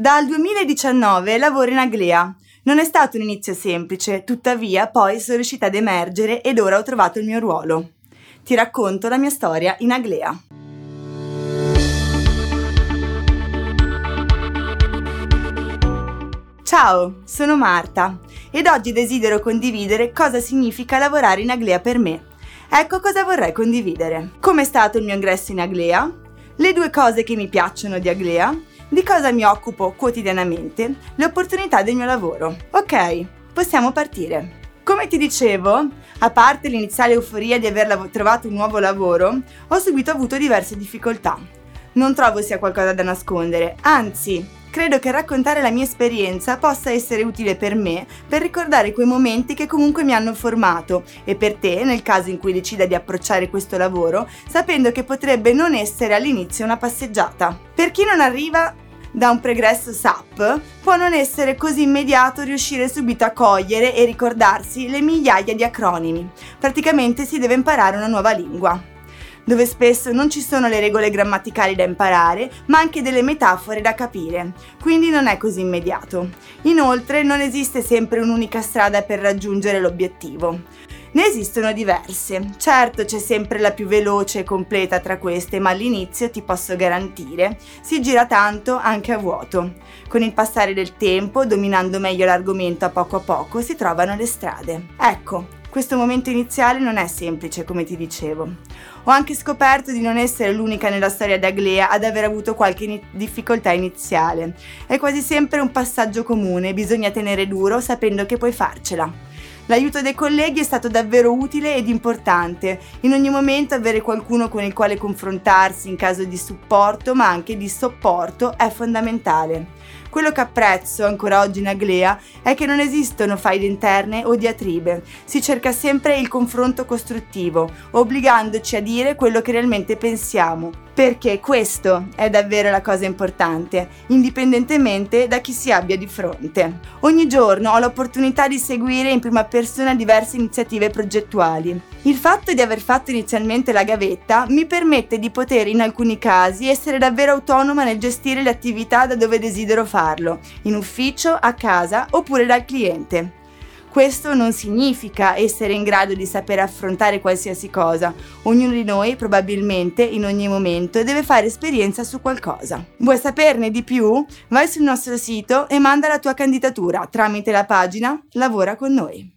Dal 2019 lavoro in Aglea. Non è stato un inizio semplice, tuttavia poi sono riuscita ad emergere ed ora ho trovato il mio ruolo. Ti racconto la mia storia in Aglea. Ciao, sono Marta ed oggi desidero condividere cosa significa lavorare in Aglea per me. Ecco cosa vorrei condividere. Com'è stato il mio ingresso in Aglea? Le due cose che mi piacciono di Aglea, di cosa mi occupo quotidianamente, le opportunità del mio lavoro. Ok, possiamo partire. Come ti dicevo, a parte l'iniziale euforia di aver trovato un nuovo lavoro, ho subito avuto diverse difficoltà. Non trovo sia qualcosa da nascondere, anzi, credo che raccontare la mia esperienza possa essere utile per me per ricordare quei momenti che comunque mi hanno formato e per te, nel caso in cui decida di approcciare questo lavoro, sapendo che potrebbe non essere all'inizio una passeggiata. Per chi non arriva da un pregresso SAP, può non essere così immediato riuscire subito a cogliere e ricordarsi le migliaia di acronimi. Praticamente si deve imparare una nuova lingua, dove spesso non ci sono le regole grammaticali da imparare, ma anche delle metafore da capire, quindi non è così immediato. Inoltre non esiste sempre un'unica strada per raggiungere l'obiettivo. Ne esistono diverse, certo c'è sempre la più veloce e completa tra queste, ma all'inizio ti posso garantire, si gira tanto anche a vuoto. Con il passare del tempo, dominando meglio l'argomento a poco, si trovano le strade. Ecco, questo momento iniziale non è semplice, come ti dicevo. Ho anche scoperto di non essere l'unica nella storia di Aglea ad aver avuto qualche difficoltà iniziale. È quasi sempre un passaggio comune, bisogna tenere duro sapendo che puoi farcela. L'aiuto dei colleghi è stato davvero utile ed importante, in ogni momento avere qualcuno con il quale confrontarsi in caso di supporto ma anche di sopporto è fondamentale. Quello che apprezzo ancora oggi in Aglea è che non esistono faide interne o diatribe, si cerca sempre il confronto costruttivo, obbligandoci a dire quello che realmente pensiamo, perché questo è davvero la cosa importante, indipendentemente da chi si abbia di fronte. Ogni giorno ho l'opportunità di seguire in prima persona diverse iniziative progettuali. Il fatto di aver fatto inizialmente la gavetta mi permette di poter in alcuni casi essere davvero autonoma nel gestire le attività da dove desidero farlo, in ufficio, a casa oppure dal cliente. Questo non significa essere in grado di saper affrontare qualsiasi cosa. Ognuno di noi, probabilmente, in ogni momento, deve fare esperienza su qualcosa. Vuoi saperne di più? Vai sul nostro sito e manda la tua candidatura tramite la pagina Lavora con noi.